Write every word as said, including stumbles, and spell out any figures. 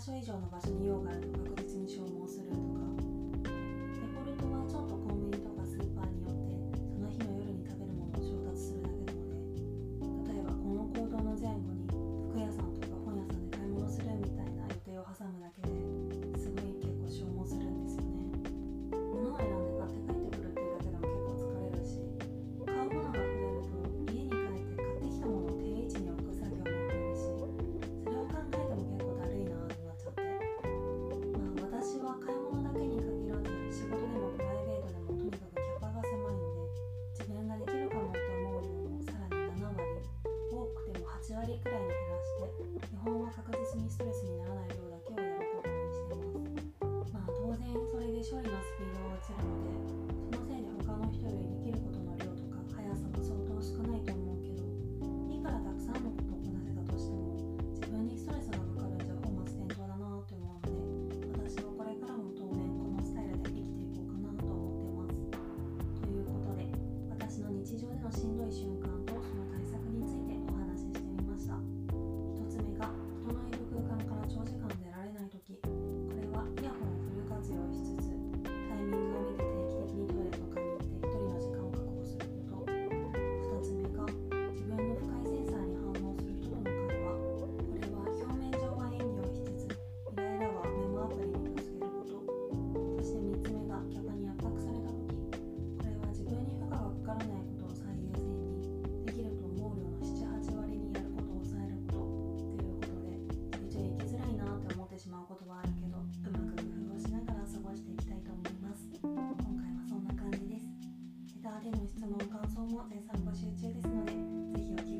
所以上の場所に用があると確実に消耗するとか、デフォルトはちょっとコンビニとかスーパーによってその日の夜に食べるものを調達するだけでもね、例えばこの行動の前後に服屋さんとか本屋さんで買い物するみたいな予定を挟むだけですごい結構消耗するんですよね。物を選んで買って帰ってくるっていうだけでも結構疲れるし、買うものがくらいに減らして、基本は確実にストレスにならない量だけをやることにしてます。まあ当然それで処理のスピードが落ちるので、そのせいで他の人よりできることの量とか速さは相当少ないと思うけど、いくらたくさんのことをこなせたとしても、自分にストレスがかかるんじゃ本末転倒だなと思うので、私はこれからも当面このスタイルで生きていこうかなと思ってます。ということで、私の日常でのしんどい瞬間とその対策についてお話ししてみました。ひとつめが、人のいる空間から長時間出られないとき、これはイヤホンをフル活用しつつ、タイミングを見て定期的にトイレとかに行ってひとりの時間を確保すること。ふたつめが、自分の深いセンサーに反応する人との会話、これは表面上は演技をしつつ、イライラはメモアプリにぶつけること。そしてみっつめが、逆に圧迫されたとき、これは自分に負荷がかからないことを最優先に、できると思う量のなな、はちわりにやることを抑えることということで、ちょいちょい生きづらいなって思ってしまうことはあるけど、うまく工夫をしながら過ごしていきたいと思います。今回はそんな感じです。レターでの質問・感想も絶賛募集中ですので、ぜひお気軽に